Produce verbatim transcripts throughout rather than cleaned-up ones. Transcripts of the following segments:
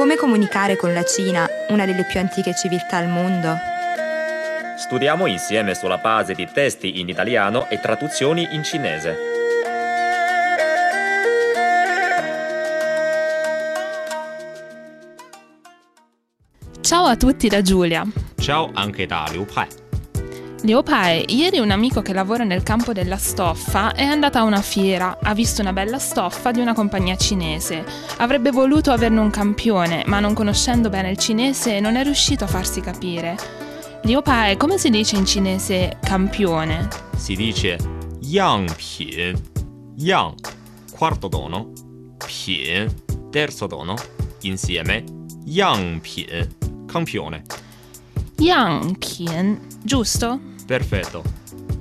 come comunicare con la Cina, una delle più antiche civiltà al mondo. Studiamo insieme sulla base di testi in italiano e traduzioni in cinese. Ciao a tutti da Giulia. Ciao anche da Liu Pai. Liu Pai, ieri un amico che lavora nel campo della stoffa è andata a una fiera, ha visto una bella stoffa di una compagnia cinese. Avrebbe voluto averne un campione, ma non conoscendo bene il cinese non è riuscito a farsi capire. Liu Pai, come si dice in cinese campione? Si dice yang pie, yang, quarto dono, pie, terzo dono, insieme, yang pie, campione. Yang pie, giusto? Perfetto.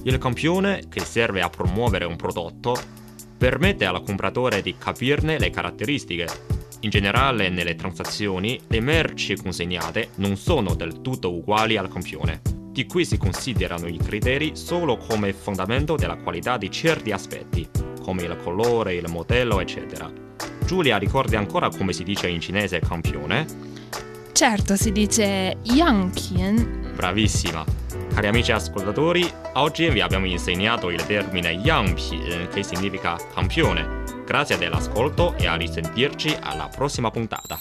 Il campione, che serve a promuovere un prodotto, permette al compratore di capirne le caratteristiche. In generale, nelle transazioni, le merci consegnate non sono del tutto uguali al campione. Di qui si considerano i criteri solo come fondamento della qualità di certi aspetti, come il colore, il modello, eccetera. Giulia, ricordi ancora come si dice in cinese campione? Certo, si dice yang qian. Bravissima! Cari amici ascoltatori, oggi vi abbiamo insegnato il termine yang pie, che significa campione. Grazie dell'ascolto e a risentirci alla prossima puntata.